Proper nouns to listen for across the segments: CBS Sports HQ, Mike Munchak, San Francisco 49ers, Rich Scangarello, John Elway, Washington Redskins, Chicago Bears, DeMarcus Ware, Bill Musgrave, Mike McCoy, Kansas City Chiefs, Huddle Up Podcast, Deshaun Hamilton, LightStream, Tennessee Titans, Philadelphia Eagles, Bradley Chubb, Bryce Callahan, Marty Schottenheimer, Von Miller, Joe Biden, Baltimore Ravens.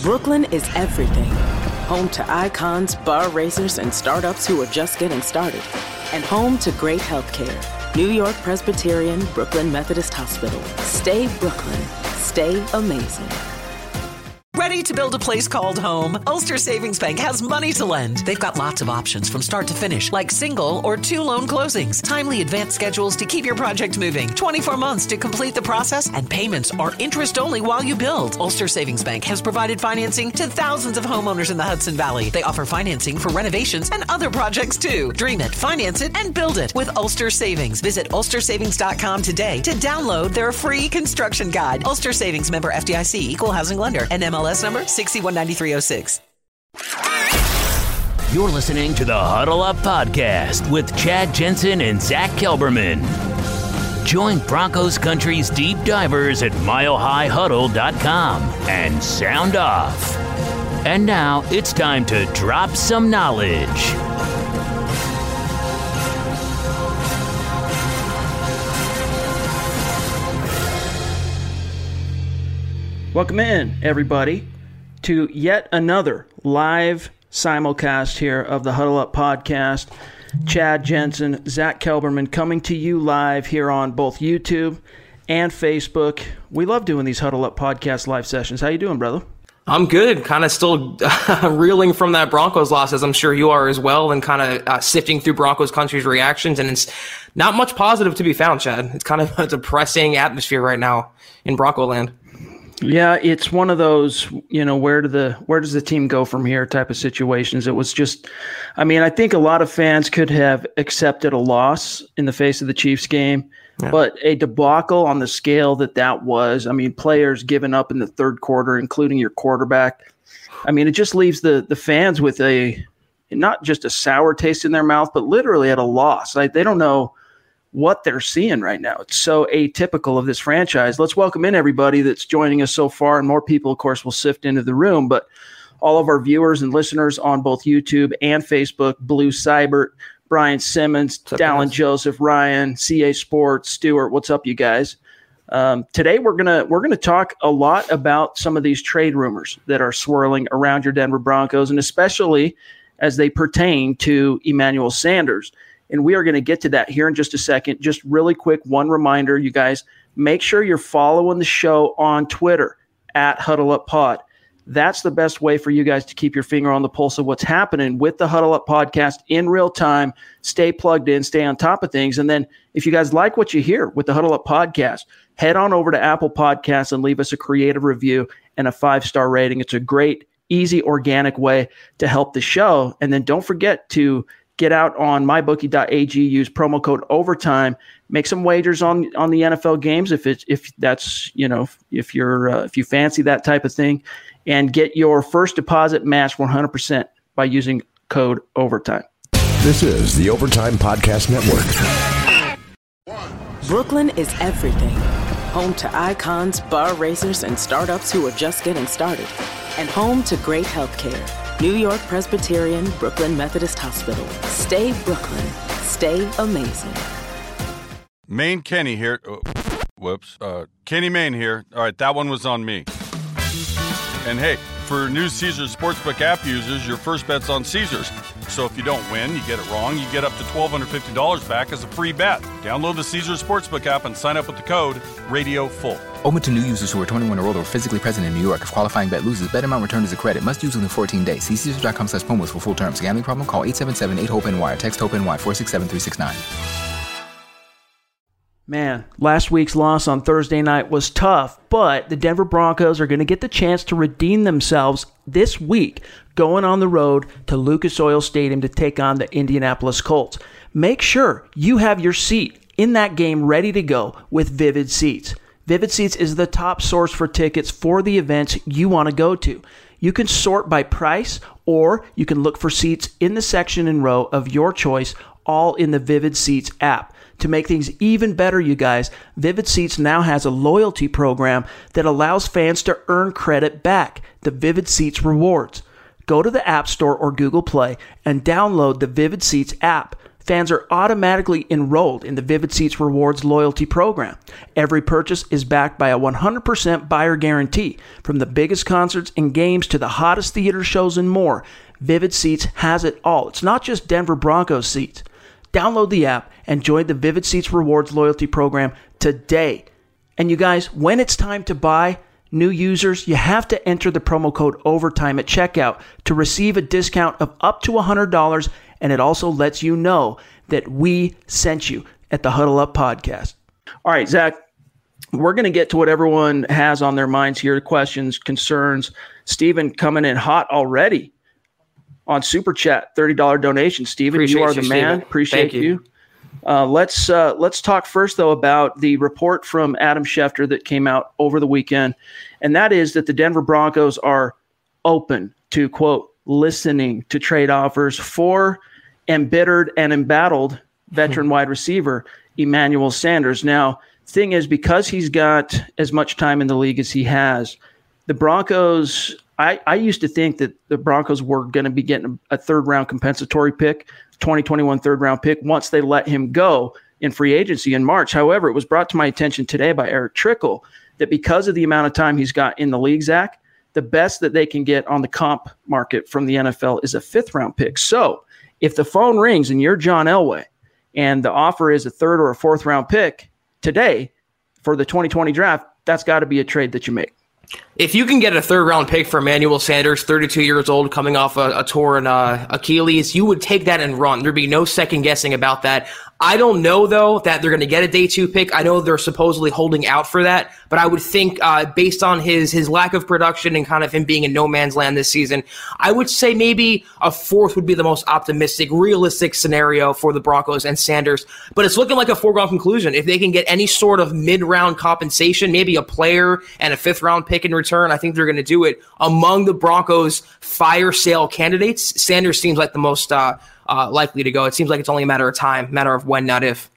Brooklyn is everything. Home to icons, bar racers, and startups who are just getting started. And home to great healthcare. New York Presbyterian, Brooklyn Methodist Hospital. Stay Brooklyn. Stay amazing. Ready to build a place called home? Ulster Savings Bank has money to lend. They've got lots of options from start to finish, like single or two loan closings, timely advance schedules to keep your project moving, 24 months to complete the process, and payments are interest only while you build. Ulster Savings Bank has provided financing to thousands of homeowners in the Hudson Valley. They offer financing for renovations and other projects too. Dream it, finance it, and build it with Ulster Savings. Visit ulstersavings.com today to download their free construction guide. Ulster Savings, member FDIC, equal housing lender, and MLS number 619306. You're listening to the Huddle Up Podcast with Chad Jensen and Zach Kelberman. Join Broncos Country's deep divers at milehighhuddle.com and sound off. And now it's time to drop some knowledge. Welcome in, everybody, to yet another live simulcast here of the Huddle Up Podcast. Chad Jensen, Zach Kelberman, coming to you live here on both YouTube and Facebook. We love doing these Huddle Up Podcast live sessions. How you doing, brother? I'm good. Kind of still reeling from that Broncos loss, as I'm sure you are as well, and kind of sifting through Broncos Country's reactions. And it's not much positive to be found, Chad. It's kind of a depressing atmosphere right now in Bronco land. Yeah, it's one of those, you know, where does the team go from here type of situations. It was just, I mean, I think a lot of fans could have accepted a loss in the face of the Chiefs game, but a debacle on the scale that was. I mean, players giving up in the third quarter, including your quarterback. I mean, it just leaves the fans with a, not just a sour taste in their mouth, but literally at a loss. Like, they don't know what they're seeing right now. It's so atypical of this franchise. Let's welcome in everybody that's joining us so far, and more people, of course, will sift into the room, but all of our viewers and listeners on both YouTube and Facebook: Blue Seibert, Brian Simmons, Dallin Joseph, Ryan, CA Sports, Stewart. What's up, you guys? Today we're gonna talk a lot about some of these trade rumors that are swirling around your Denver Broncos, and especially as they pertain to Emmanuel Sanders. And we are going to get to that here in just a second. Just really quick, one reminder, you guys, make sure you're following the show on Twitter at Huddle Up Pod. That's the best way for you guys to keep your finger on the pulse of what's happening with the Huddle Up Podcast in real time. Stay plugged in, stay on top of things. And then if you guys like what you hear with the Huddle Up Podcast, head on over to Apple Podcasts and leave us a creative review and a 5-star rating. It's a great, easy, organic way to help the show. And then don't forget to get out on mybookie.ag, use promo code OVERTIME, make some wagers on the NFL games if you fancy that type of thing, and get your first deposit matched 100% by using code OVERTIME. This is the Overtime Podcast Network. Brooklyn is everything. Home to icons, bar racers, and startups who are just getting started, and home to great healthcare. New York Presbyterian, Brooklyn Methodist Hospital. Stay Brooklyn. Stay amazing. Maine Kenny here. Oh, whoops. Kenny Maine here. All right, that one was on me. And hey, for new Caesars Sportsbook app users, your first bet's on Caesars. So if you don't win, you get it wrong, you get up to $1,250 back as a free bet. Download the Caesars Sportsbook app and sign up with the code RADIOFULL. Open to new users who are 21 or older or physically present in New York. If qualifying bet loses, bet amount returned as a credit. Must use within 14 days. See Caesars.com/promos for full terms. Gambling problem? Call 877-8-HOPE-NY or text HOPE-NY 467-369. Man, last week's loss on Thursday night was tough, but the Denver Broncos are going to get the chance to redeem themselves this week, going on the road to Lucas Oil Stadium to take on the Indianapolis Colts. Make sure you have your seat in that game ready to go with Vivid Seats. Vivid Seats is the top source for tickets for the events you want to go to. You can sort by price, or you can look for seats in the section and row of your choice, all in the Vivid Seats app. To make things even better, you guys, Vivid Seats now has a loyalty program that allows fans to earn credit back, the Vivid Seats Rewards. Go to the App Store or Google Play and download the Vivid Seats app. fans are automatically enrolled in the Vivid Seats Rewards Loyalty Program. Every purchase is backed by a 100% buyer guarantee. From the biggest concerts and games to the hottest theater shows and more, Vivid Seats has it all. It's not just Denver Broncos seats. Download the app and join the Vivid Seats Rewards Loyalty Program today. And you guys, when it's time to buy, new users, you have to enter the promo code OVERTIME at checkout to receive a discount of up to $100, and it also lets you know that we sent you at the Huddle Up Podcast. All right, Zach, we're going to get to what everyone has on their minds here, questions, concerns. Steven coming in hot already on Super Chat, $30 donation. Steven, you are the man. Appreciate you. Let's talk first, though, about the report from Adam Schefter that came out over the weekend, and that is that the Denver Broncos are open to, quote, listening to trade offers for embittered and embattled veteran wide receiver Emmanuel Sanders. Now, thing is, because he's got as much time in the league as he has, the Broncos – I used to think that the Broncos were going to be getting a third-round compensatory pick, 2021 third-round pick, once they let him go in free agency in March. However, it was brought to my attention today by Eric Trickle that because of the amount of time he's got in the league, Zach, the best that they can get on the comp market from the NFL is a fifth-round pick. So if the phone rings and you're John Elway and the offer is a third or a fourth-round pick today for the 2020 draft, that's got to be a trade that you make. If you can get a third-round pick for Emmanuel Sanders, 32 years old, coming off a torn Achilles, you would take that and run. There'd be no second-guessing about that. I don't know, though, that they're going to get a day two pick. I know they're supposedly holding out for that, but I would think based on his lack of production and kind of him being in no man's land this season, I would say maybe a fourth would be the most optimistic, realistic scenario for the Broncos and Sanders. But it's looking like a foregone conclusion. If they can get any sort of mid-round compensation, maybe a player and a fifth-round pick in return, I think they're going to do it. Among the Broncos' fire sale candidates, Sanders seems like the most likely to go. It seems like it's only a matter of time, matter of when, not if.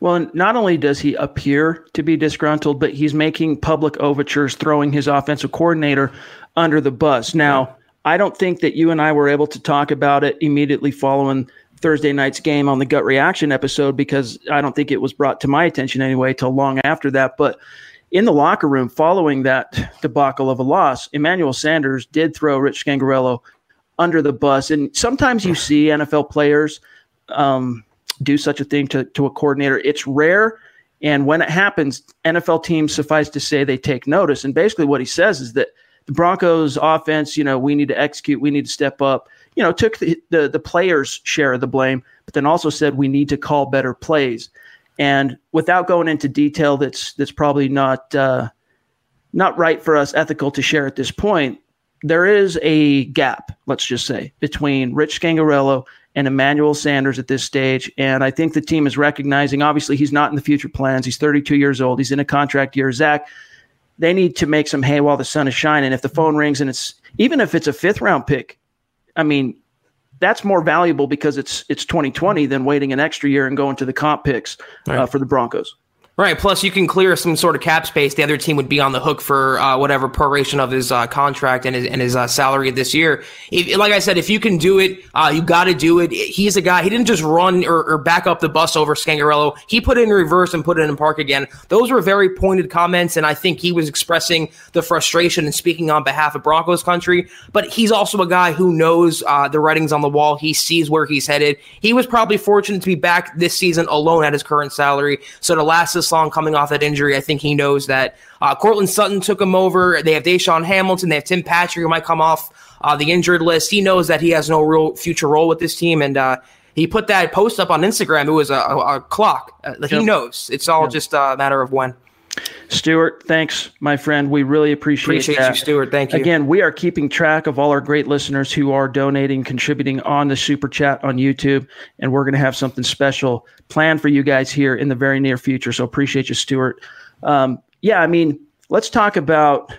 Well, not only does he appear to be disgruntled, but he's making public overtures, throwing his offensive coordinator under the bus. Now, I don't think that you and I were able to talk about it immediately following Thursday night's game on the Gut Reaction episode because I don't think it was brought to my attention anyway till long after that. But in the locker room following that debacle of a loss, Emmanuel Sanders did throw Rich Scangarello under the bus. And sometimes you see NFL players do such a thing to a coordinator. It's rare. And when it happens, NFL teams, suffice to say, they take notice. And basically what he says is that the Broncos offense, you know, we need to execute, we need to step up, you know, took the players' share of the blame, but then also said we need to call better plays. And without going into detail, that's probably not right for us ethical to share at this point. There is a gap, let's just say, between Rich Scangarello and Emmanuel Sanders at this stage. And I think the team is recognizing, obviously, he's not in the future plans. He's 32 years old. He's in a contract year. Zach, they need to make some hay while the sun is shining. If the phone rings and it's – even if it's a fifth-round pick, I mean, that's more valuable because it's 2020 than waiting an extra year and going to the comp picks for the Broncos. Right, plus you can clear some sort of cap space. The other team would be on the hook for whatever proration of his contract and his salary this year. If, like I said, if you can do it, you got to do it. He's a guy. He didn't just run or back up the bus over Scangarello. He put it in reverse and put it in park again. Those were very pointed comments, and I think he was expressing the frustration and speaking on behalf of Broncos country. But he's also a guy who knows the writings on the wall. He sees where he's headed. He was probably fortunate to be back this season alone at his current salary. So to last this long coming off that injury, I think he knows that. Cortland Sutton took him over. They have Deshaun Hamilton. They have Tim Patrick, who might come off the injured list. He knows that he has no real future role with this team, and he put that post up on Instagram. It was a clock. He knows. It's all just a matter of when. Stuart, thanks, my friend. We really appreciate that. You, Stuart. Thank you. Again, we are keeping track of all our great listeners who are donating, contributing on the Super Chat on YouTube, and we're going to have something special planned for you guys here in the very near future, so appreciate you, Stuart. Let's talk about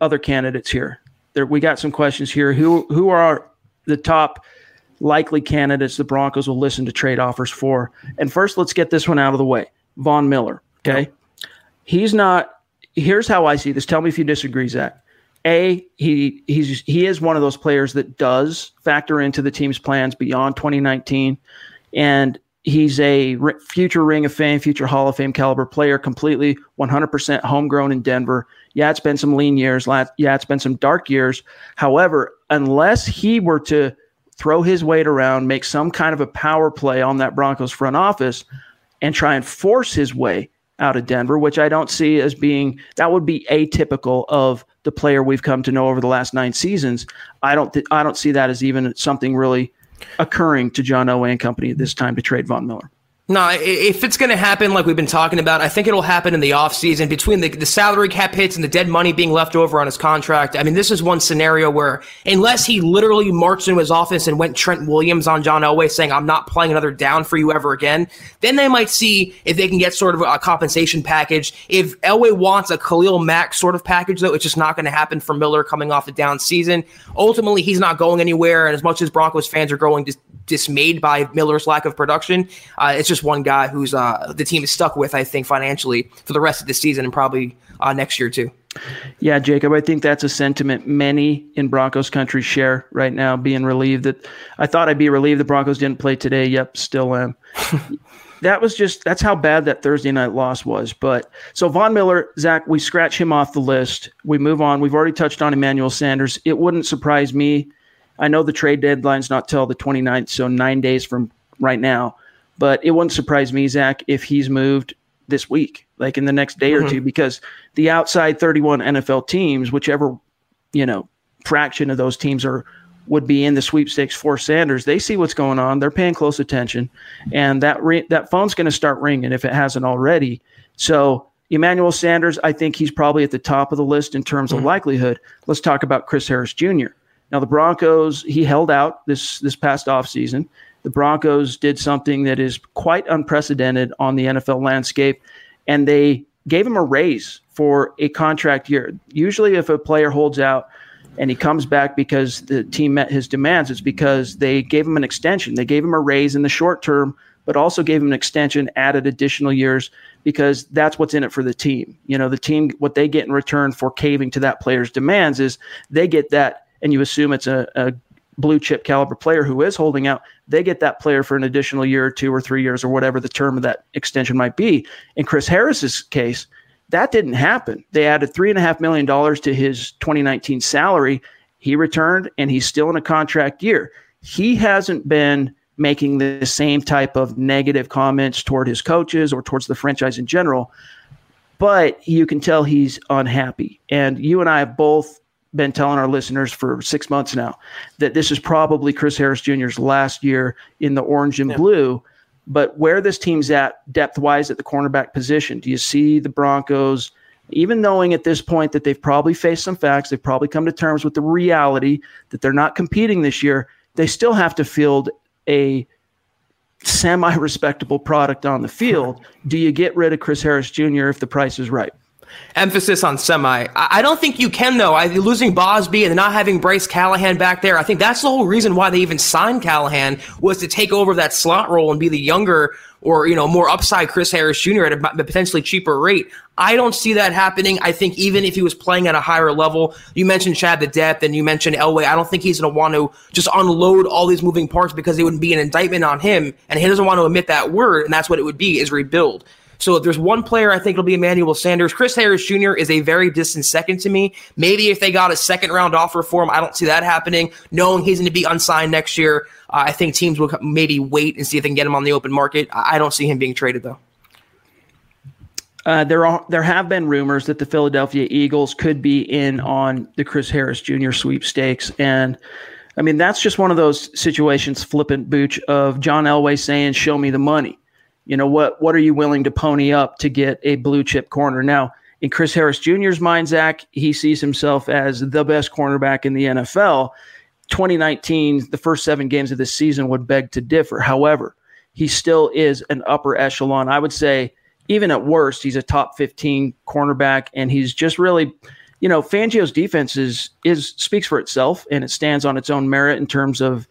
other candidates here. We got some questions here. Who are the top likely candidates the Broncos will listen to trade offers for? And first, let's get this one out of the way. Von Miller, okay? Yep. Here's how I see this. Tell me if you disagree, Zach. He is one of those players that does factor into the team's plans beyond 2019. And he's a future Ring of Fame, future Hall of Fame caliber player, completely 100% homegrown in Denver. Yeah, it's been some lean years. Yeah, it's been some dark years. However, unless he were to throw his weight around, make some kind of a power play on that Broncos front office and try and force his way out of Denver, which I don't see as being, that would be atypical of the player we've come to know over the last 9 seasons. I don't see that as even something really occurring to John Elway and company at this time to trade Von Miller. No, if it's going to happen like we've been talking about, I think it'll happen in the offseason between the salary cap hits and the dead money being left over on his contract. I mean, this is one scenario where unless he literally marched into his office and went Trent Williams on John Elway saying, I'm not playing another down for you ever again, then they might see if they can get sort of a compensation package. If Elway wants a Khalil Mack sort of package, though, it's just not going to happen for Miller coming off a down season. Ultimately, he's not going anywhere, and as much as Broncos fans are growing dismayed by Miller's lack of production, it's just one guy who's the team is stuck with, I think, financially for the rest of the season and probably next year too. Yeah, Jacob, I think that's a sentiment many in Broncos country share right now, being relieved that I thought I'd be relieved the Broncos didn't play today. Yep, still am. That's how bad that Thursday night loss was. But so Von Miller, Zach, we scratch him off the list. We move on. We've already touched on Emmanuel Sanders. It wouldn't surprise me. I know the trade deadline's not till the 29th, so 9 days from right now. But it wouldn't surprise me, Zach, if he's moved this week, like in the next day or two, because the outside 31 NFL teams, whichever, fraction of those teams would be in the sweepstakes for Sanders, they see what's going on. They're paying close attention. And that phone's going to start ringing if it hasn't already. So Emmanuel Sanders, I think he's probably at the top of the list in terms of likelihood. Let's talk about Chris Harris Jr. Now, the Broncos, he held out this past offseason. The Broncos did something that is quite unprecedented on the NFL landscape, and they gave him a raise for a contract year. Usually if a player holds out and he comes back because the team met his demands, it's because they gave him an extension. They gave him a raise in the short term, but also gave him an extension, added additional years, because that's what's in it for the team. The team, what they get in return for caving to that player's demands is they get that. And you assume it's a blue chip caliber player who is holding out, they get that player for an additional year or 2 or 3 years or whatever the term of that extension might be. In Chris Harris's case, that didn't happen. They added $3.5 million to his 2019 salary. He returned, and he's still in a contract year. He hasn't been making the same type of negative comments toward his coaches or towards the franchise in general, but you can tell he's unhappy. And you and I have both been telling our listeners for 6 months now that this is probably Chris Harris Jr.'s last year in the orange and blue, but where this team's at depth-wise at the cornerback position, do you see the Broncos, even knowing at this point that they've probably faced some facts, they've probably come to terms with the reality that they're not competing this year, they still have to field a semi-respectable product on the field. Do you get rid of Chris Harris Jr. if the price is right? Emphasis on semi. I don't think you can, though. Losing Bosby and not having Bryce Callahan back there, I think that's the whole reason why they even signed Callahan, was to take over that slot role and be the younger or more upside Chris Harris Jr. at a potentially cheaper rate. I don't see that happening. I think even if he was playing at a higher level, you mentioned Chad the depth and you mentioned Elway, I don't think he's going to want to just unload all these moving parts because it would be an indictment on him, and he doesn't want to admit that word, and that's what it would be, is rebuild. So if there's one player, I think it'll be Emmanuel Sanders. Chris Harris Jr. is a very distant second to me. Maybe if they got a second-round offer for him, I don't see that happening. Knowing he's going to be unsigned next year, I think teams will maybe wait and see if they can get him on the open market. I don't see him being traded, though. There have been rumors that the Philadelphia Eagles could be in on the Chris Harris Jr. sweepstakes, and I mean, that's just one of those situations, flippant booch, of John Elway saying, show me the money. What are you willing to pony up to get a blue chip corner? Now, in Chris Harris Jr.'s mind, Zach, he sees himself as the best cornerback in the NFL. 2019, the first 7 games of this season would beg to differ. However, he still is an upper echelon. I would say even at worst, he's a top 15 cornerback, and he's just really, Fangio's defense speaks for itself, and it stands on its own merit in terms of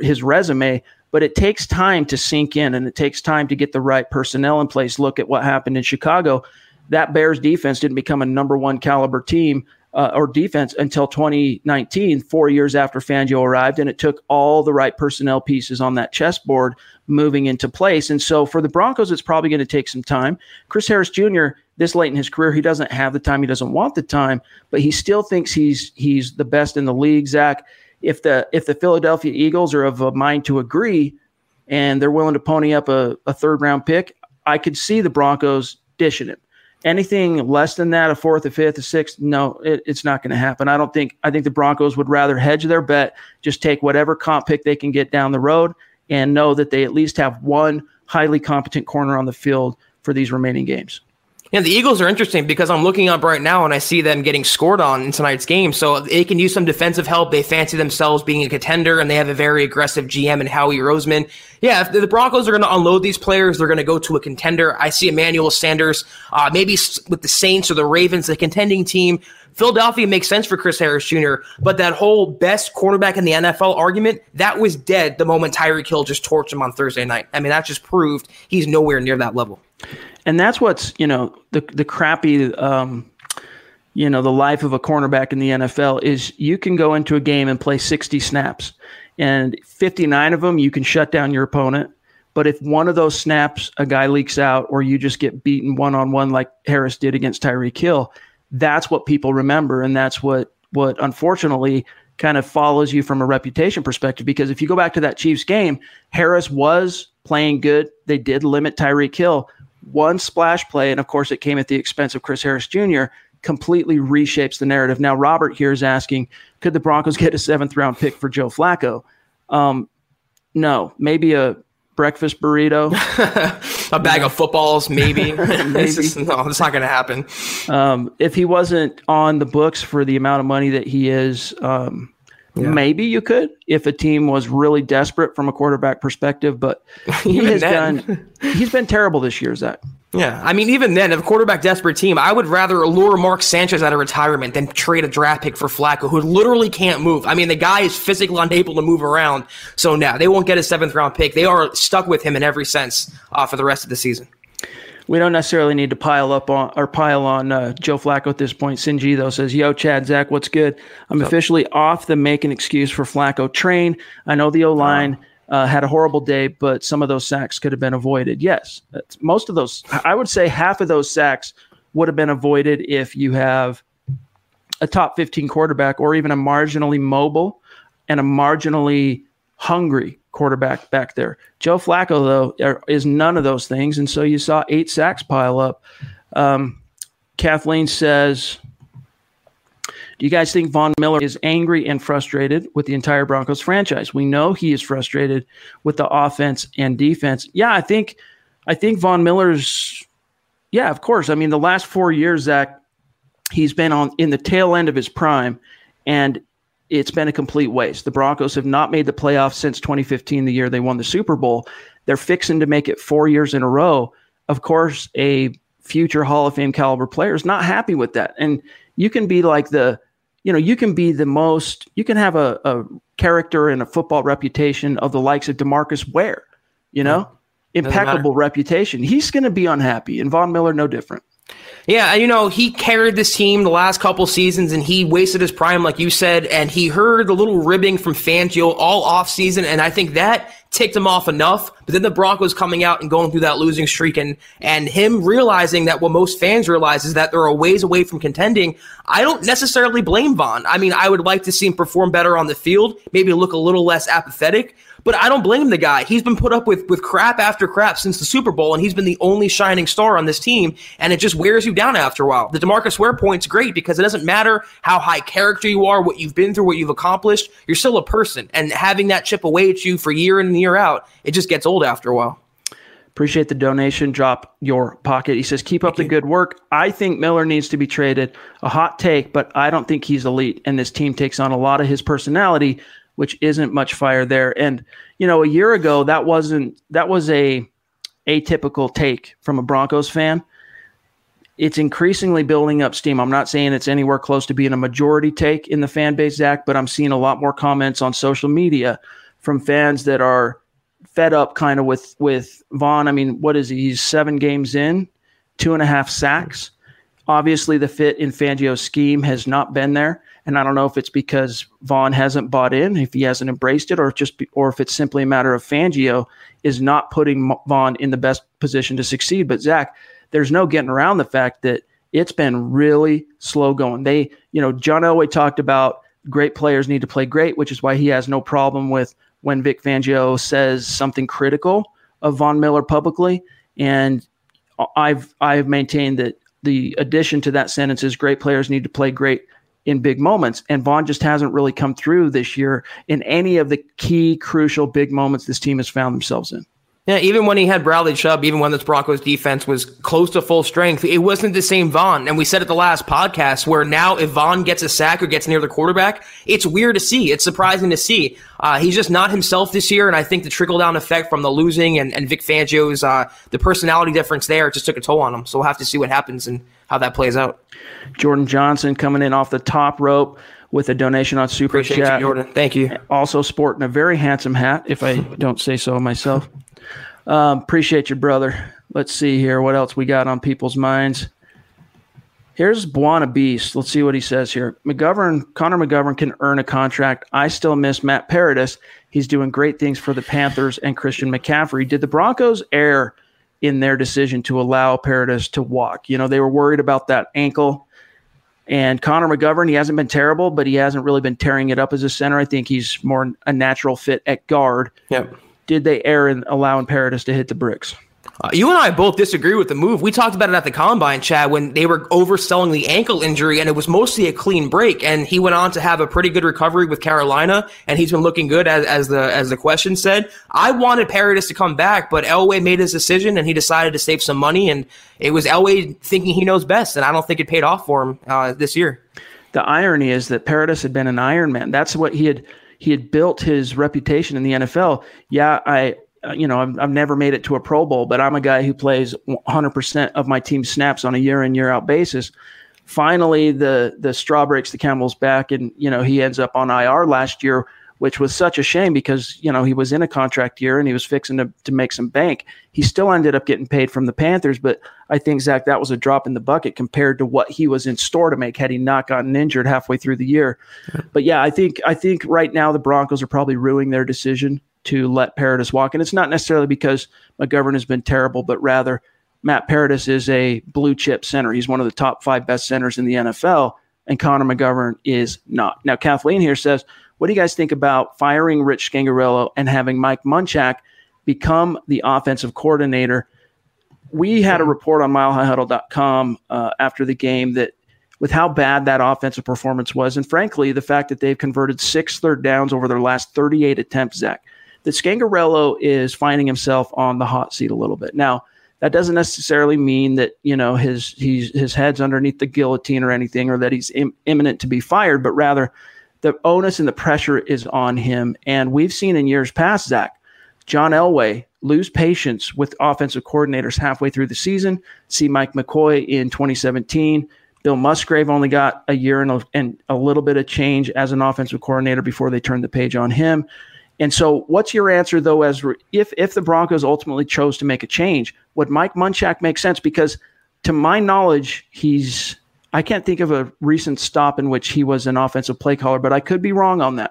his resume. But it takes time to sink in, and it takes time to get the right personnel in place. Look at what happened in Chicago. That Bears defense didn't become a number 1 caliber team or defense until 2019, 4 years after Fangio arrived, and it took all the right personnel pieces on that chessboard moving into place. And so for the Broncos, it's probably going to take some time. Chris Harris Jr., this late in his career, he doesn't have the time. He doesn't want the time, but he still thinks he's the best in the league, Zach. If the Philadelphia Eagles are of a mind to agree and they're willing to pony up a third-round pick, I could see the Broncos dishing him. Anything less than that, a fourth, a fifth, a sixth, no, it's not going to happen. I think the Broncos would rather hedge their bet, just take whatever comp pick they can get down the road and know that they at least have one highly competent corner on the field for these remaining games. And the Eagles are interesting because I'm looking up right now and I see them getting scored on in tonight's game. So they can use some defensive help. They fancy themselves being a contender, and they have a very aggressive GM in Howie Roseman. Yeah, if the Broncos are going to unload these players, they're going to go to a contender. I see Emmanuel Sanders maybe with the Saints or the Ravens, the contending team. Philadelphia makes sense for Chris Harris Jr., but that whole best cornerback in the NFL argument, that was dead the moment Tyreek Hill just torched him on Thursday night. I mean, that just proved he's nowhere near that level. And that's what's, the crappy, the life of a cornerback in the NFL is you can go into a game and play 60 snaps, and 59 of them you can shut down your opponent. But if one of those snaps, a guy leaks out or you just get beaten one-on-one like Harris did against Tyreek Hill, that's what people remember. And that's what unfortunately kind of follows you from a reputation perspective, because if you go back to that Chiefs game, Harris was playing good. They did limit Tyreek Hill. One splash play, and of course it came at the expense of Chris Harris Jr., completely reshapes the narrative. Now, Robert here is asking, could the Broncos get a seventh-round pick for Joe Flacco? No, maybe a breakfast burrito. A bag of footballs, maybe. It's not going to happen. If he wasn't on the books for the amount of money that he is, maybe you could, if a team was really desperate from a quarterback perspective, but he's been terrible this year, Zach. Yeah, I mean, even then, if a quarterback desperate team, I would rather lure Mark Sanchez out of retirement than trade a draft pick for Flacco, who literally can't move. I mean, the guy is physically unable to move around. So now they won't get a seventh-round pick. They are stuck with him in every sense for the rest of the season. We don't necessarily need to pile on Joe Flacco at this point. Sinji, though, says, yo, Chad, Zach, what's good? I'm officially off the make an excuse for Flacco train. I know the O-line had a horrible day, but some of those sacks could have been avoided. Yes, most of those, I would say half of those sacks would have been avoided if you have a top 15 quarterback or even a marginally mobile and a marginally hungry quarterback back there. Joe Flacco, though, is none of those things, and so you saw 8 sacks pile up. Kathleen says, do you guys think Von Miller is angry and frustrated with the entire Broncos franchise? We know he is frustrated with the offense and defense. Yeah, I think Von Miller's – yeah, of course. I mean, the last 4 years, Zach, he's been in the tail end of his prime, and it's been a complete waste. The Broncos have not made the playoffs since 2015, the year they won the Super Bowl. They're fixing to make it 4 years in a row. Of course, a future Hall of Fame caliber player is not happy with that. And you can be like you can have a character and a football reputation of the likes of DeMarcus Ware, impeccable reputation. He's going to be unhappy, and Von Miller no different. Yeah, he carried this team the last couple seasons, and he wasted his prime, like you said, and he heard a little ribbing from Fangio all offseason, and I think that ticked him off enough. But then the Broncos coming out and going through that losing streak and him realizing that what most fans realize is that there are ways away from contending. I don't necessarily blame Von. I mean, I would like to see him perform better on the field, maybe look a little less apathetic, but I don't blame the guy. He's been put up with crap after crap since the Super Bowl, and he's been the only shining star on this team, and it just wears you down after a while. The DeMarcus Ware point's great because it doesn't matter how high character you are, what you've been through, what you've accomplished, you're still a person, and having that chip away at you for year in and year out, it just gets old after a while. Appreciate the donation. Drop your pocket. He says, keep up the good work. I think Miller needs to be traded. A hot take, but I don't think he's elite, and this team takes on a lot of his personality, which isn't much fire there. And, a year ago, that was a atypical take from a Broncos fan. It's increasingly building up steam. I'm not saying it's anywhere close to being a majority take in the fan base, Zach, but I'm seeing a lot more comments on social media from fans that are fed up kind of with Von. I mean, what is he? He's 7 games in, 2.5 sacks. Obviously, the fit in Fangio's scheme has not been there, and I don't know if it's because Von hasn't bought in, if he hasn't embraced it, or if it's simply a matter of Fangio is not putting Von in the best position to succeed. But Zach, there's no getting around the fact that it's been really slow going. They, you know, John Elway talked about great players need to play great, which is why he has no problem with when Vic Fangio says something critical of Von Miller publicly. And I've maintained that the addition to that sentence is great players need to play great in big moments. And Von just hasn't really come through this year in any of the key, crucial big moments this team has found themselves in. Yeah, even when he had Bradley Chubb, even when this Broncos defense was close to full strength, it wasn't the same Von. And we said at the last podcast where now if Von gets a sack or gets near the quarterback, it's weird to see. It's surprising to see. He's just not himself this year. And I think the trickle-down effect from the losing and Vic Fangio's, the personality difference there just took a toll on him. So we'll have to see what happens and how that plays out. Jordan Johnson coming in off the top rope with a donation on Super Appreciate Chat. Appreciate you, Jordan. Thank you. Also sporting a very handsome hat, if I don't say so myself. Appreciate you, brother. Let's see here. What else we got on people's minds? Here's Buana Beast. Let's see what he says here. Connor McGovern can earn a contract. I still miss Matt Paradis. He's doing great things for the Panthers and Christian McCaffrey. Did the Broncos err in their decision to allow Paradis to walk? You know, they were worried about that ankle. And Connor McGovern, he hasn't been terrible, but he hasn't really been tearing it up as a center. I think he's more a natural fit at guard. Yep. Did they err in allowing Paradis to hit the bricks? You and I both disagree with the move. We talked about it at the Combine, Chad, when they were overselling the ankle injury, and it was mostly a clean break. And he went on to have a pretty good recovery with Carolina, and he's been looking good, as the question said. I wanted Paradis to come back, but Elway made his decision, and he decided to save some money. And it was Elway thinking he knows best, and I don't think it paid off for him this year. The irony is that Paradis had been an Iron Man. That's what he had – he had built his reputation in the NFL. Yeah, I've never made it to a Pro Bowl, but I'm a guy who plays 100% of my team snaps on a year-in, year-out basis. Finally, the straw breaks the camel's back, and, you know, he ends up on IR last year, which was such a shame because, you know, he was in a contract year and he was fixing to make some bank. He still ended up getting paid from the Panthers, but I think, Zach, that was a drop in the bucket compared to what he was in store to make had he not gotten injured halfway through the year. But yeah, I think right now the Broncos are probably ruining their decision to let Paradis walk. And it's not necessarily because McGovern has been terrible, but rather Matt Paradis is a blue chip center. He's one of the top 5 best centers in the NFL, and Connor McGovern is not. Now, Kathleen here says, what do you guys think about firing Rich Scangarello and having Mike Munchak become the offensive coordinator? We had a report on milehighhuddle.com after the game that with how bad that offensive performance was, and frankly, the fact that they've converted 6 third downs over their last 38 attempts, Zach, that Scangarello is finding himself on the hot seat a little bit. Now, that doesn't necessarily mean that, you know, his head's underneath the guillotine or anything, or that he's imminent to be fired, but rather the onus and the pressure is on him. And we've seen in years past, Zach, John Elway lose patience with offensive coordinators halfway through the season. See Mike McCoy in 2017. Bill Musgrave only got a year and a little bit of change as an offensive coordinator before they turned the page on him. And so what's your answer, though, as if the Broncos ultimately chose to make a change? Would Mike Munchak make sense? Because to my knowledge, I can't think of a recent stop in which he was an offensive play caller, but I could be wrong on that.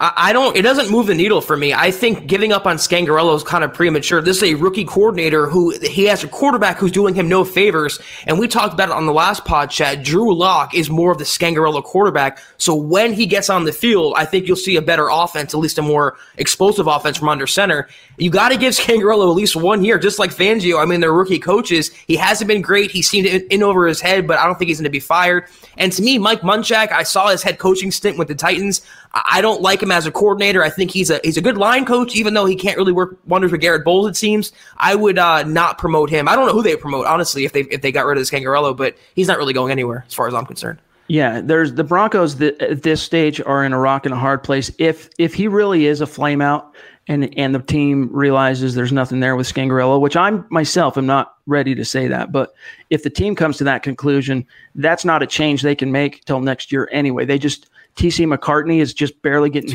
It doesn't move the needle for me. I think giving up on Scangarello is kind of premature. This is a rookie coordinator he has a quarterback who's doing him no favors. And we talked about it on the last pod, Chad. Drew Lock is more of the Scangarello quarterback. So when he gets on the field, I think you'll see a better offense, at least a more explosive offense from under center. You got to give Scangarello at least 1 year, just like Fangio. I mean, they're rookie coaches. He hasn't been great. He seemed in over his head, but I don't think he's going to be fired. And to me, Mike Munchak, I saw his head coaching stint with the Titans. I don't like him as a coordinator. I think he's a good line coach, even though he can't really work wonders with Garrett Bowles, it seems. I would not promote him. I don't know who they promote, honestly, if they got rid of Scangarello, but he's not really going anywhere as far as I'm concerned. Yeah, there's the Broncos at this stage are in a rock and a hard place. If he really is a flame out and the team realizes there's nothing there with Scangarello, which I myself am not ready to say that, but if the team comes to that conclusion, that's not a change they can make till next year anyway. They just – T.C. McCartney is just barely getting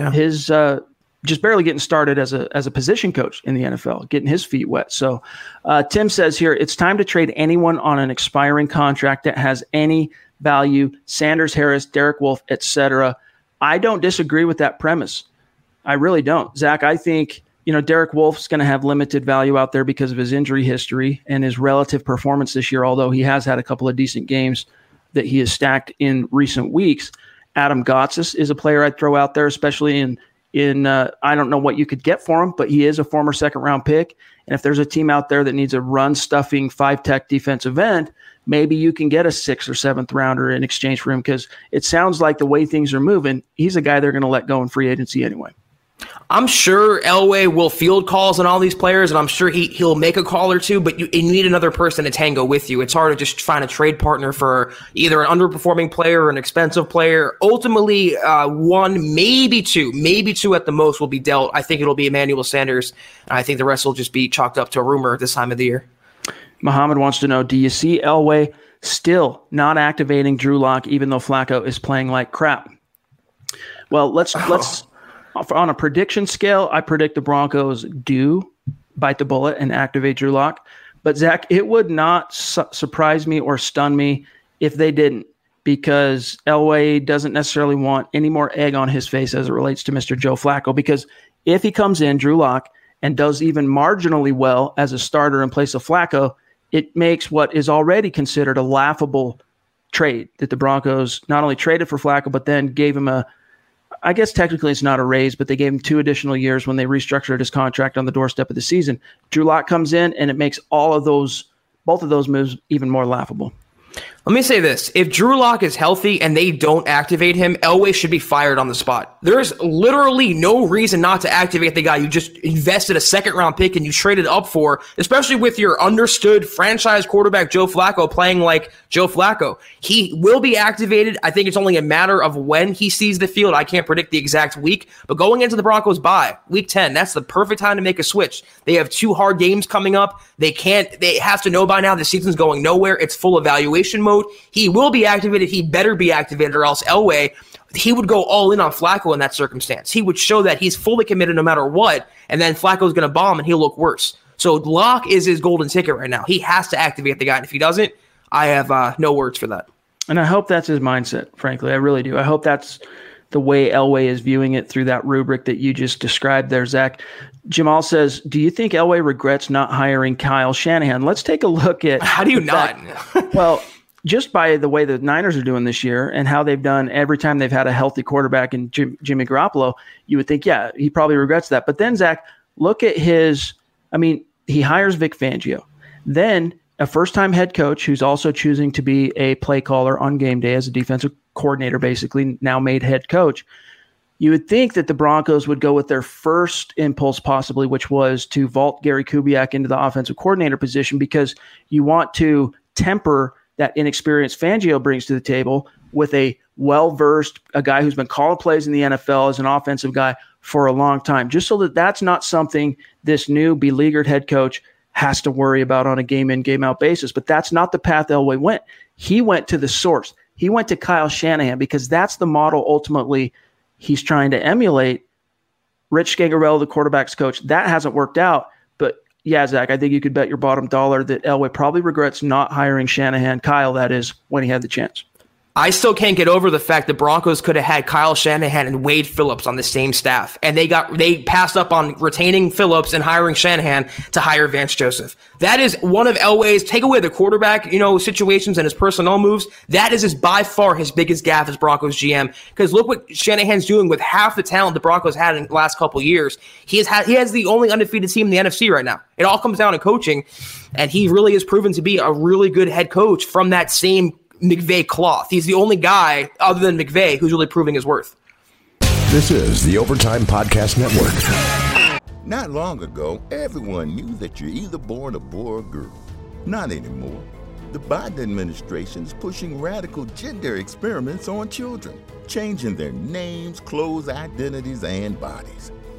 his just barely getting started as a position coach in the NFL, getting his feet wet. So Tim says here, it's time to trade anyone on an expiring contract that has any value. Sanders, Harris, Derek Wolfe, etc. I don't disagree with that premise. I really don't. Zach, I think, you know, Derek Wolfe's going to have limited value out there because of his injury history and his relative performance this year, although he has had a couple of decent games that he has stacked in recent weeks. Adam Gotsis is a player I'd throw out there, especially in I don't know what you could get for him, but he is a former second-round pick. And if there's a team out there that needs a run-stuffing, five-tech defensive end, maybe you can get a sixth or seventh rounder in exchange for him, because it sounds like the way things are moving, he's a guy they're going to let go in free agency anyway. I'm sure Elway will field calls on all these players, and I'm sure he'll make a call or two, but you need another person to tango with you. It's hard to just find a trade partner for either an underperforming player or an expensive player. Ultimately, one, maybe two at the most will be dealt. I think it'll be Emmanuel Sanders. I think the rest will just be chalked up to a rumor at this time of the year. Muhammad wants to know, do you see Elway still not activating Drew Lock, even though Flacco is playing like crap? Well, let's on a prediction scale, I predict the Broncos do bite the bullet and activate Drew Lock. But, Zach, it would not surprise me or stun me if they didn't, because Elway doesn't necessarily want any more egg on his face as it relates to Mr. Joe Flacco, because if he comes in, Drew Lock, and does even marginally well as a starter in place of Flacco, it makes what is already considered a laughable trade that the Broncos not only traded for Flacco, but then gave him a, I guess technically it's not a raise, but they gave him 2 additional years when they restructured his contract on the doorstep of the season. Drew Lock comes in, and it makes both of those moves even more laughable. Let me say this. If Drew Lock is healthy and they don't activate him, Elway should be fired on the spot. There's literally no reason not to activate the guy you just invested a second-round pick and you traded up for, especially with your understood franchise quarterback Joe Flacco playing like Joe Flacco. He will be activated. I think it's only a matter of when he sees the field. I can't predict the exact week, but going into the Broncos' bye, Week 10, that's the perfect time to make a switch. They have 2 hard games coming up. They have to know by now the season's going nowhere. It's full evaluation mode. He will be activated. He better be activated, or else Elway, he would go all in on Flacco in that circumstance. He would show that he's fully committed no matter what, and then Flacco's going to bomb and he'll look worse. So Lock is his golden ticket right now. He has to activate the guy, and if he doesn't, I have no words for that. And I hope that's his mindset, frankly. I really do. I hope that's the way Elway is viewing it through that rubric that you just described there, Zach. Jamal says, do you think Elway regrets not hiring Kyle Shanahan? Let's take a look at... How do you not? Well... Just by the way the Niners are doing this year and how they've done every time they've had a healthy quarterback in Jimmy Garoppolo, you would think, yeah, he probably regrets that. But then, Zach, look at he hires Vic Fangio. Then a first-time head coach who's also choosing to be a play caller on game day as a defensive coordinator, basically now made head coach. You would think that the Broncos would go with their first impulse possibly, which was to vault Gary Kubiak into the offensive coordinator position, because you want to temper that inexperienced Fangio brings to the table with a well-versed, a guy who's been calling plays in the NFL as an offensive guy for a long time, just so that that's not something this new beleaguered head coach has to worry about on a game-in, game-out basis. But that's not the path Elway went. He went to the source. He went to Kyle Shanahan, because that's the model ultimately he's trying to emulate. Rich Scangarello, the quarterback's coach, that hasn't worked out. Yeah, Zach, I think you could bet your bottom dollar that Elway probably regrets not hiring Shanahan, Kyle, that is, when he had the chance. I still can't get over the fact the Broncos could have had Kyle Shanahan and Wade Phillips on the same staff, and they passed up on retaining Phillips and hiring Shanahan to hire Vance Joseph. That is one of Elway's, take away the quarterback, situations and his personnel moves. That is by far his biggest gaffe as Broncos GM, because look what Shanahan's doing with half the talent the Broncos had in the last couple years. He has the only undefeated team in the NFC right now. It all comes down to coaching, and he really has proven to be a really good head coach from that same McVay cloth. He's the only guy other than McVay who's really proving his worth. This is the Overtime Podcast Network. Not long ago, everyone knew that you're either born a boy or a girl. Not anymore. The Biden administration is pushing radical gender experiments on children, changing their names, clothes, identities, and bodies.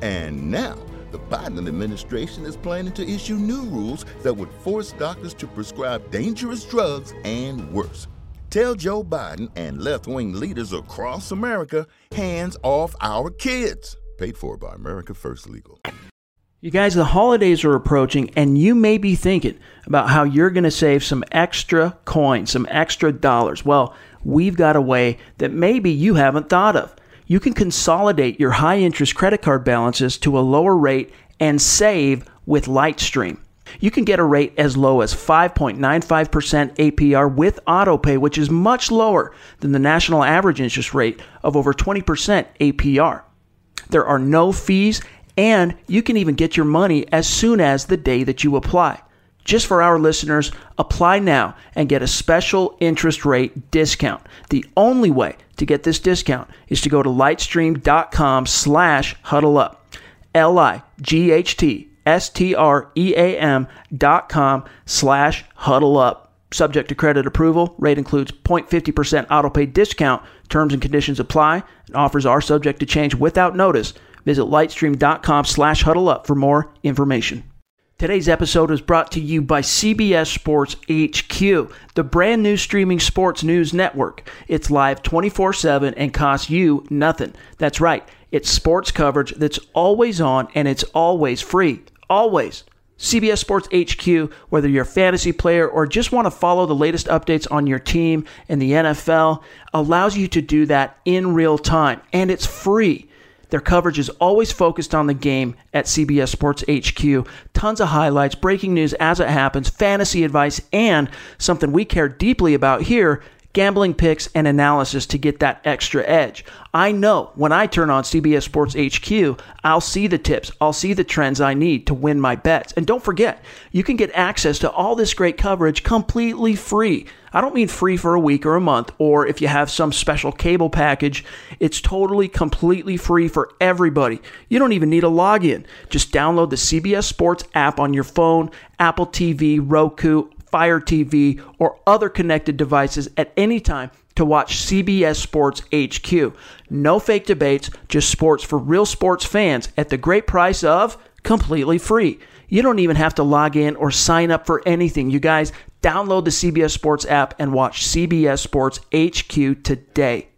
And now, the Biden administration is planning to issue new rules that would force doctors to prescribe dangerous drugs and worse. Tell Joe Biden and left-wing leaders across America, hands off our kids. Paid for by America First Legal. You guys, the holidays are approaching, and you may be thinking about how you're going to save some extra coins, some extra dollars. Well, we've got a way that maybe you haven't thought of. You can consolidate your high-interest credit card balances to a lower rate and save with LightStream. You can get a rate as low as 5.95% APR with AutoPay, which is much lower than the national average interest rate of over 20% APR. There are no fees, and you can even get your money as soon as the day that you apply. Just for our listeners, apply now and get a special interest rate discount. The only way to get this discount is to go to lightstream.com/huddleup. lightstream.com/huddleup. Subject to credit approval. Rate includes 0.50% autopay discount. Terms and conditions apply. And offers are subject to change without notice. Visit lightstream.com/huddleup for more information. Today's episode is brought to you by CBS Sports HQ, the brand new streaming sports news network. It's live 24/7 and costs you nothing. That's right. It's sports coverage that's always on and it's always free. Always. CBS Sports HQ, whether you're a fantasy player or just want to follow the latest updates on your team and the NFL, allows you to do that in real time, and it's free. Their coverage is always focused on the game at CBS Sports HQ. Tons of highlights, breaking news as it happens, fantasy advice, and something we care deeply about here, gambling picks and analysis to get that extra edge. I know when I turn on CBS Sports HQ, I'll see the tips, I'll see the trends I need to win my bets. And don't forget, you can get access to all this great coverage completely free. I don't mean free for a week or a month, or if you have some special cable package. It's totally, completely free for everybody. You don't even need a login. Just download the CBS Sports app on your phone, Apple TV, Roku, Fire TV, or other connected devices at any time to watch CBS Sports HQ. No fake debates, just sports for real sports fans at the great price of completely free. You don't even have to log in or sign up for anything. You guys, download the CBS Sports app and watch CBS Sports HQ today.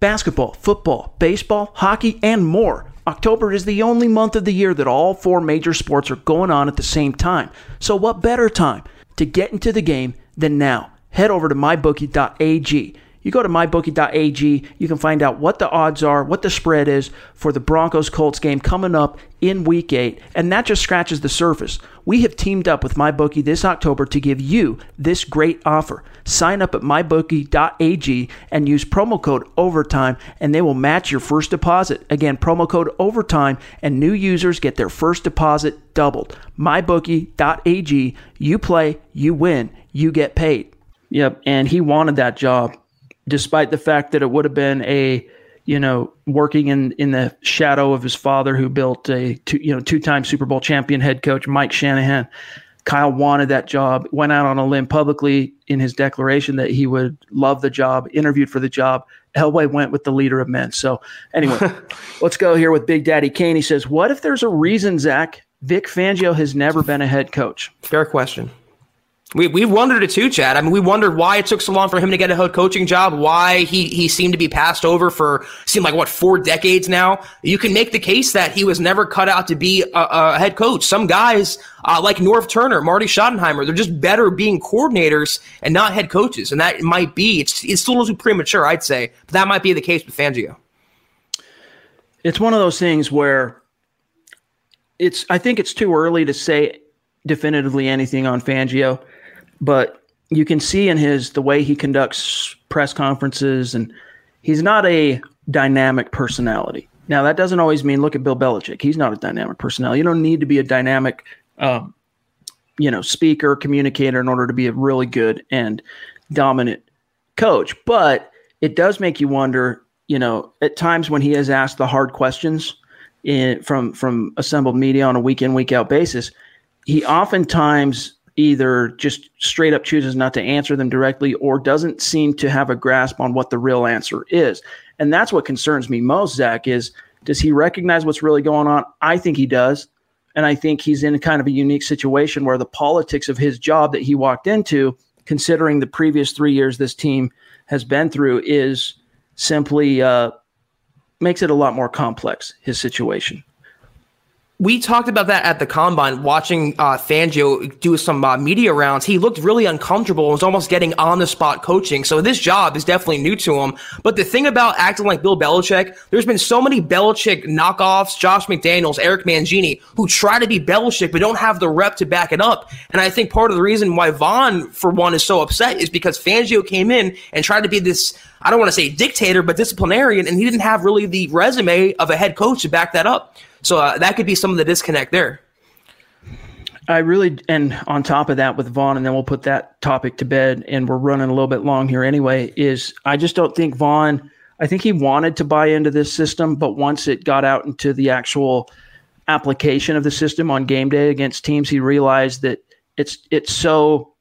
Basketball, football, baseball, hockey, and more. October is the only month of the year that all four major sports are going on at the same time. So what better time to get into the game than now? Head over to mybookie.ag. You go to mybookie.ag, you can find out what the odds are, what the spread is for the Broncos Colts game coming up in Week 8, and that just scratches the surface. We have teamed up with MyBookie this October to give you this great offer. Sign up at mybookie.ag and use promo code OVERTIME, and they will match your first deposit. Again, promo code OVERTIME, and new users get their first deposit doubled. Mybookie.ag, you play, you win, you get paid. Yep, and he wanted that job. Despite the fact that it would have been a, working in the shadow of his father, who built a two-time Super Bowl champion head coach, Mike Shanahan. Kyle wanted that job, went out on a limb publicly in his declaration that he would love the job, interviewed for the job. Elway went with the leader of men. So anyway, let's go here with Big Daddy Kane. He says, what if there's a reason, Zach, Vic Fangio has never been a head coach? Fair question. We've wondered it too, Chad. I mean, we wondered why it took so long for him to get a head coaching job, why he seemed to be passed over for, seemed like, 4 decades now. You can make the case that he was never cut out to be a head coach. Some guys, like Norv Turner, Marty Schottenheimer, they're just better being coordinators and not head coaches. And that might be, it's still a little too premature, I'd say, but that might be the case with Fangio. It's one of those things where I think it's too early to say definitively anything on Fangio. But you can see in the way he conducts press conferences, and he's not a dynamic personality. Now, that doesn't always mean look at Bill Belichick. He's not a dynamic personality. You don't need to be a dynamic, speaker, communicator in order to be a really good and dominant coach. But it does make you wonder, you know, at times when he is asked the hard questions from assembled media on a week in, week out basis, he oftentimes either just straight up chooses not to answer them directly or doesn't seem to have a grasp on what the real answer is. And that's what concerns me most, Zach, is does he recognize what's really going on? I think he does. And I think he's in kind of a unique situation where the politics of his job that he walked into, considering the previous 3 years this team has been through, is simply makes it a lot more complex, his situation. We talked about that at the Combine, watching Fangio do some media rounds. He looked really uncomfortable and was almost getting on-the-spot coaching. So this job is definitely new to him. But the thing about acting like Bill Belichick, there's been so many Belichick knockoffs, Josh McDaniels, Eric Mangini, who try to be Belichick but don't have the rep to back it up. And I think part of the reason why Von, for one, is so upset is because Fangio came in and tried to be this, I don't want to say dictator, but disciplinarian, and he didn't have really the resume of a head coach to back that up. So that could be some of the disconnect there. I really, and on top of that with Vaughn, and then we'll put that topic to bed, and we're running a little bit long here anyway, is I just don't think Vaughn, I think he wanted to buy into this system, but once it got out into the actual application of the system on game day against teams, he realized that it's so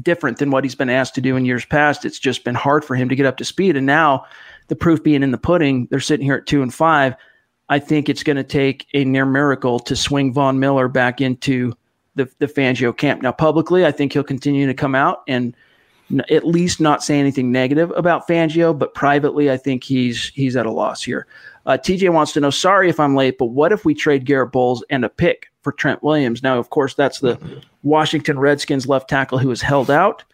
different than what he's been asked to do in years past. It's just been hard for him to get up to speed. And now the proof being in the pudding, they're sitting here at 2-5. I think it's going to take a near miracle to swing Von Miller back into the Fangio camp. Now, publicly, I think he'll continue to come out and at least not say anything negative about Fangio, but privately, I think he's at a loss here. TJ wants to know, sorry if I'm late, but what if we trade Garrett Bowles and a pick for Trent Williams? Now, of course, that's the Washington Redskins left tackle who is held out.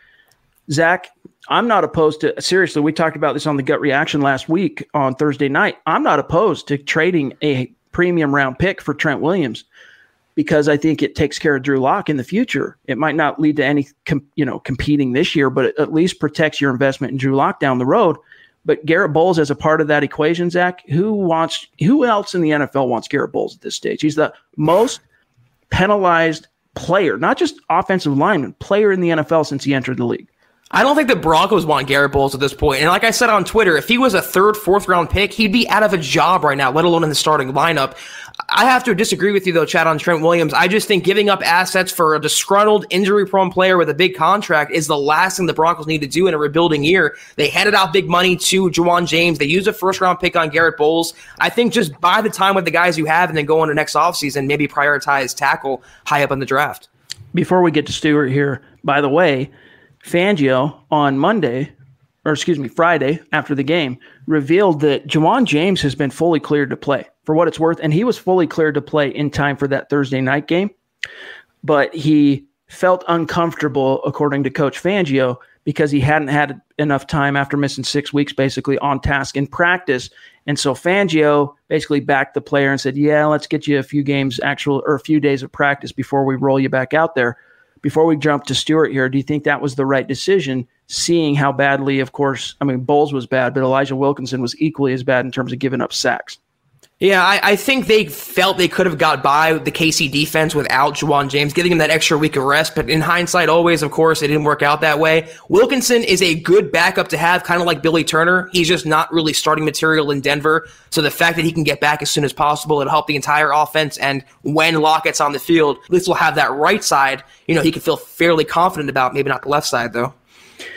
Zach, I'm not opposed to, seriously, we talked about this on the Gut Reaction last week on Thursday night. I'm not opposed to trading a premium round pick for Trent Williams because I think it takes care of Drew Lock in the future. It might not lead to any, competing this year, but it at least protects your investment in Drew Lock down the road. But Garrett Bowles as a part of that equation, Zach, who else in the NFL wants Garrett Bowles at this stage? He's the most penalized player, not just offensive lineman, player in the NFL since he entered the league. I don't think the Broncos want Garrett Bowles at this point. And like I said on Twitter, if he was a third, fourth-round pick, he'd be out of a job right now, let alone in the starting lineup. I have to disagree with you, though, Chad, on Trent Williams. I just think giving up assets for a disgruntled, injury-prone player with a big contract is the last thing the Broncos need to do in a rebuilding year. They handed out big money to Ja'Wuan James. They used a first-round pick on Garrett Bowles. I think just buy the time with the guys you have and then go into next offseason, maybe prioritize tackle high up in the draft. Before we get to Stewart here, by the way, Fangio on Friday after the game revealed that Ja'Wuan James has been fully cleared to play for what it's worth. And he was fully cleared to play in time for that Thursday night game, but he felt uncomfortable according to Coach Fangio because he hadn't had enough time after missing 6 weeks, basically on task in practice. And so Fangio basically backed the player and said, yeah, let's get you a few games or a few days of practice before we roll you back out there. Before we jump to Stewart here, do you think that was the right decision, seeing how badly, of course, I mean, Bowles was bad, but Elijah Wilkinson was equally as bad in terms of giving up sacks? Yeah, I think they felt they could have got by the KC defense without Ja'Wuan James, giving him that extra week of rest. But in hindsight, always, of course, it didn't work out that way. Wilkinson is a good backup to have, kind of like Billy Turner. He's just not really starting material in Denver. So the fact that he can get back as soon as possible, it'll help the entire offense. And when Lockett's on the field, at least we'll have that right side, he can feel fairly confident about, maybe not the left side, though.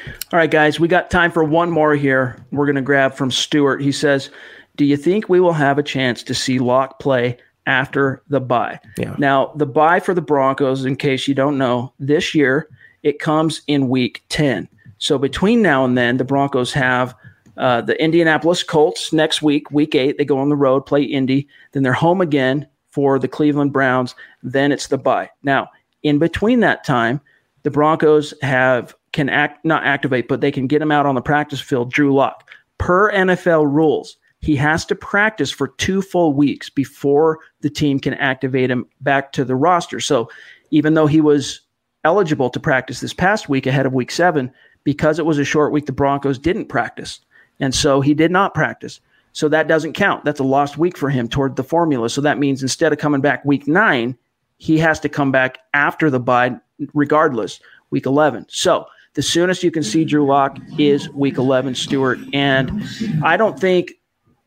All right, guys, we got time for one more here. We're going to grab from Stewart. He says, do you think we will have a chance to see Lock play after the bye? Yeah. Now, the bye for the Broncos, in case you don't know, this year, it comes in week 10. So between now and then, the Broncos have the Indianapolis Colts next week, week 8. They go on the road, play Indy. Then they're home again for the Cleveland Browns. Then it's the bye. Now, in between that time, the Broncos they can get him out on the practice field, Drew Lock. Per NFL rules, he has to practice for 2 full weeks before the team can activate him back to the roster. So even though he was eligible to practice this past week ahead of week 7, because it was a short week, the Broncos didn't practice. And so he did not practice. So that doesn't count. That's a lost week for him toward the formula. So that means instead of coming back week 9, he has to come back after the bye regardless, week 11. So The soonest you can see Drew Lock is week 11, Stuart. And I don't think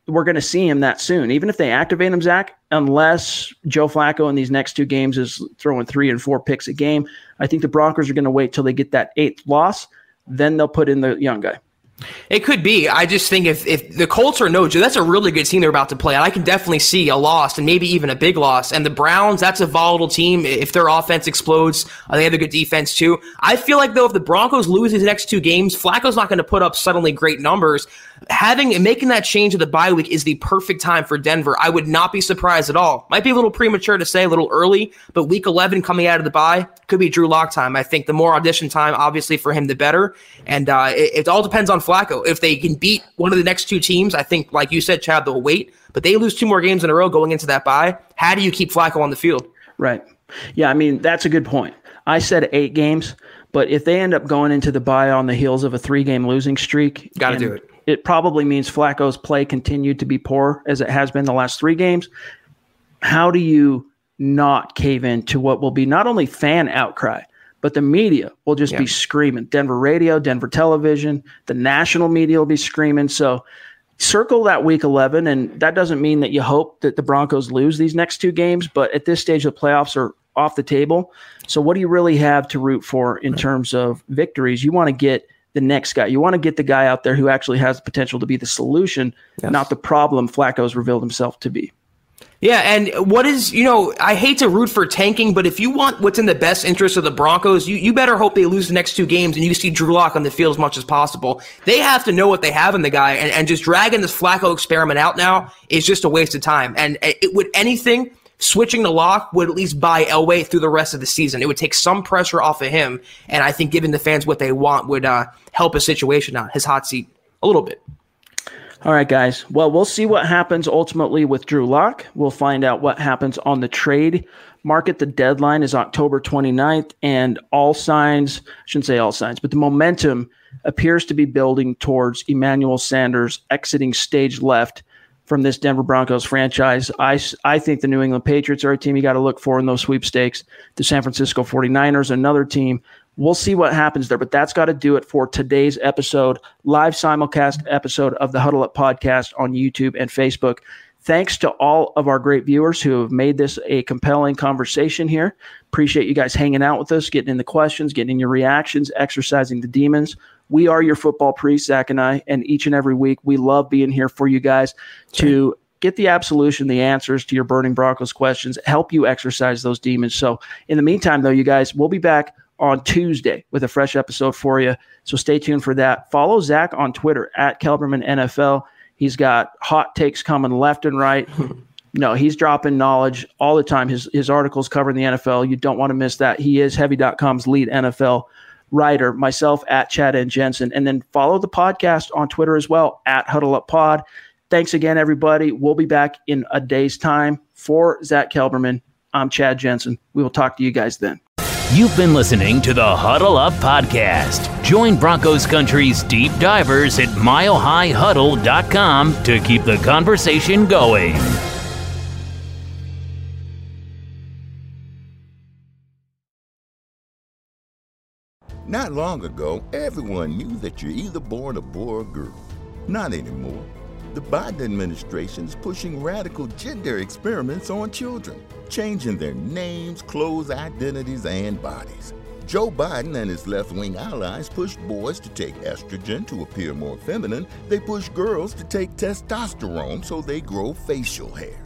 we're going to see him that soon, even if they activate him, Zach, unless Joe Flacco in these next two games is throwing 3 and 4 picks a game. I think the Broncos are going to wait till they get that 8th loss. Then they'll put in the young guy. It could be. I just think if the Colts are no joke, that's a really good team they're about to play. And I can definitely see a loss and maybe even a big loss. And the Browns, that's a volatile team. If their offense explodes, they have a good defense too. I feel like, though, if the Broncos lose these next two games, Flacco's not going to put up suddenly great numbers. Making that change of the bye week is the perfect time for Denver. I would not be surprised at all. Might be a little premature to say, a little early, but week 11 coming out of the bye could be Drew Lock time. I think the more audition time, obviously, for him, the better. And it all depends on Flacco. If they can beat one of the next two teams, I think, like you said, Chad, they'll wait. But they lose 2 more games in a row going into that bye. How do you keep Flacco on the field? Right. Yeah, I mean, that's a good point. I said 8 games, but if they end up going into the bye on the heels of a 3-game losing streak, got to do it. It probably means Flacco's play continued to be poor, as it has been the last 3 games. How do you not cave in to what will be not only fan outcry, but the media will just be screaming? Denver radio, Denver television, the national media will be screaming. So circle that week 11, and that doesn't mean that you hope that the Broncos lose these next 2 games, but at this stage, the playoffs are off the table. So what do you really have to root for in terms of victories? You want to get the next guy. You want to get the guy out there who actually has the potential to be the solution, not the problem Flacco's revealed himself to be. Yeah, and what is, I hate to root for tanking, but if you want what's in the best interest of the Broncos, you better hope they lose the next 2 games and you see Drew Lock on the field as much as possible. They have to know what they have in the guy, and just dragging this Flacco experiment out now is just a waste of time. And it would anything, switching to Lock would at least buy Elway through the rest of the season. It would take some pressure off of him, and I think giving the fans what they want would help his situation out, his hot seat, a little bit. All right, guys. Well, we'll see what happens ultimately with Drew Lock. We'll find out what happens on the trade market. The deadline is October 29th, and the momentum appears to be building towards Emmanuel Sanders exiting stage left from this Denver Broncos franchise. I think the New England Patriots are a team you got to look for in those sweepstakes. The San Francisco 49ers, another team. We'll see what happens there, but that's got to do it for today's episode, live simulcast episode of the Huddle Up Podcast on YouTube and Facebook. Thanks to all of our great viewers who have made this a compelling conversation here. Appreciate you guys hanging out with us, getting in the questions, getting in your reactions, exercising the demons. We are your football priest, Zach and I, and each and every week we love being here for you guys to get the absolution, the answers to your burning Broncos questions, help you exercise those demons. So in the meantime, though, you guys, we'll be back on Tuesday with a fresh episode for you. So stay tuned for that. Follow Zach on Twitter @KelbermanNFL. He's got hot takes coming left and right. No, he's dropping knowledge all the time. His articles covering the NFL. You don't want to miss that. He is Heavy.com's lead NFL writer. Myself @ChadJensen. And then follow the podcast on Twitter as well @HuddleUpPod. Thanks again, everybody. We'll be back in a day's time. For Zach Kelberman, I'm Chad Jensen. We will talk to you guys then. You've been listening to the Huddle Up Podcast. Join Broncos Country's deep divers at milehighhuddle.com to keep the conversation going. Not long ago, everyone knew that you're either born a boy or a girl. Not anymore. The Biden administration is pushing radical gender experiments on children, changing their names, clothes, identities, and bodies. Joe Biden and his left-wing allies push boys to take estrogen to appear more feminine. They push girls to take testosterone so they grow facial hair.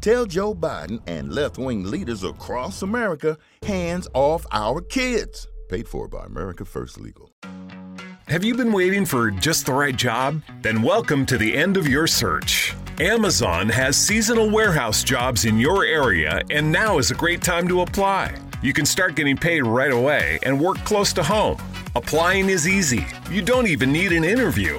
Tell Joe Biden and left-wing leaders across America, hands off our kids. Paid for by America First Legal. Have you been waiting for just the right job? Then welcome to the end of your search. Amazon has seasonal warehouse jobs in your area, and now is a great time to apply. You can start getting paid right away and work close to home. Applying is easy. You don't even need an interview.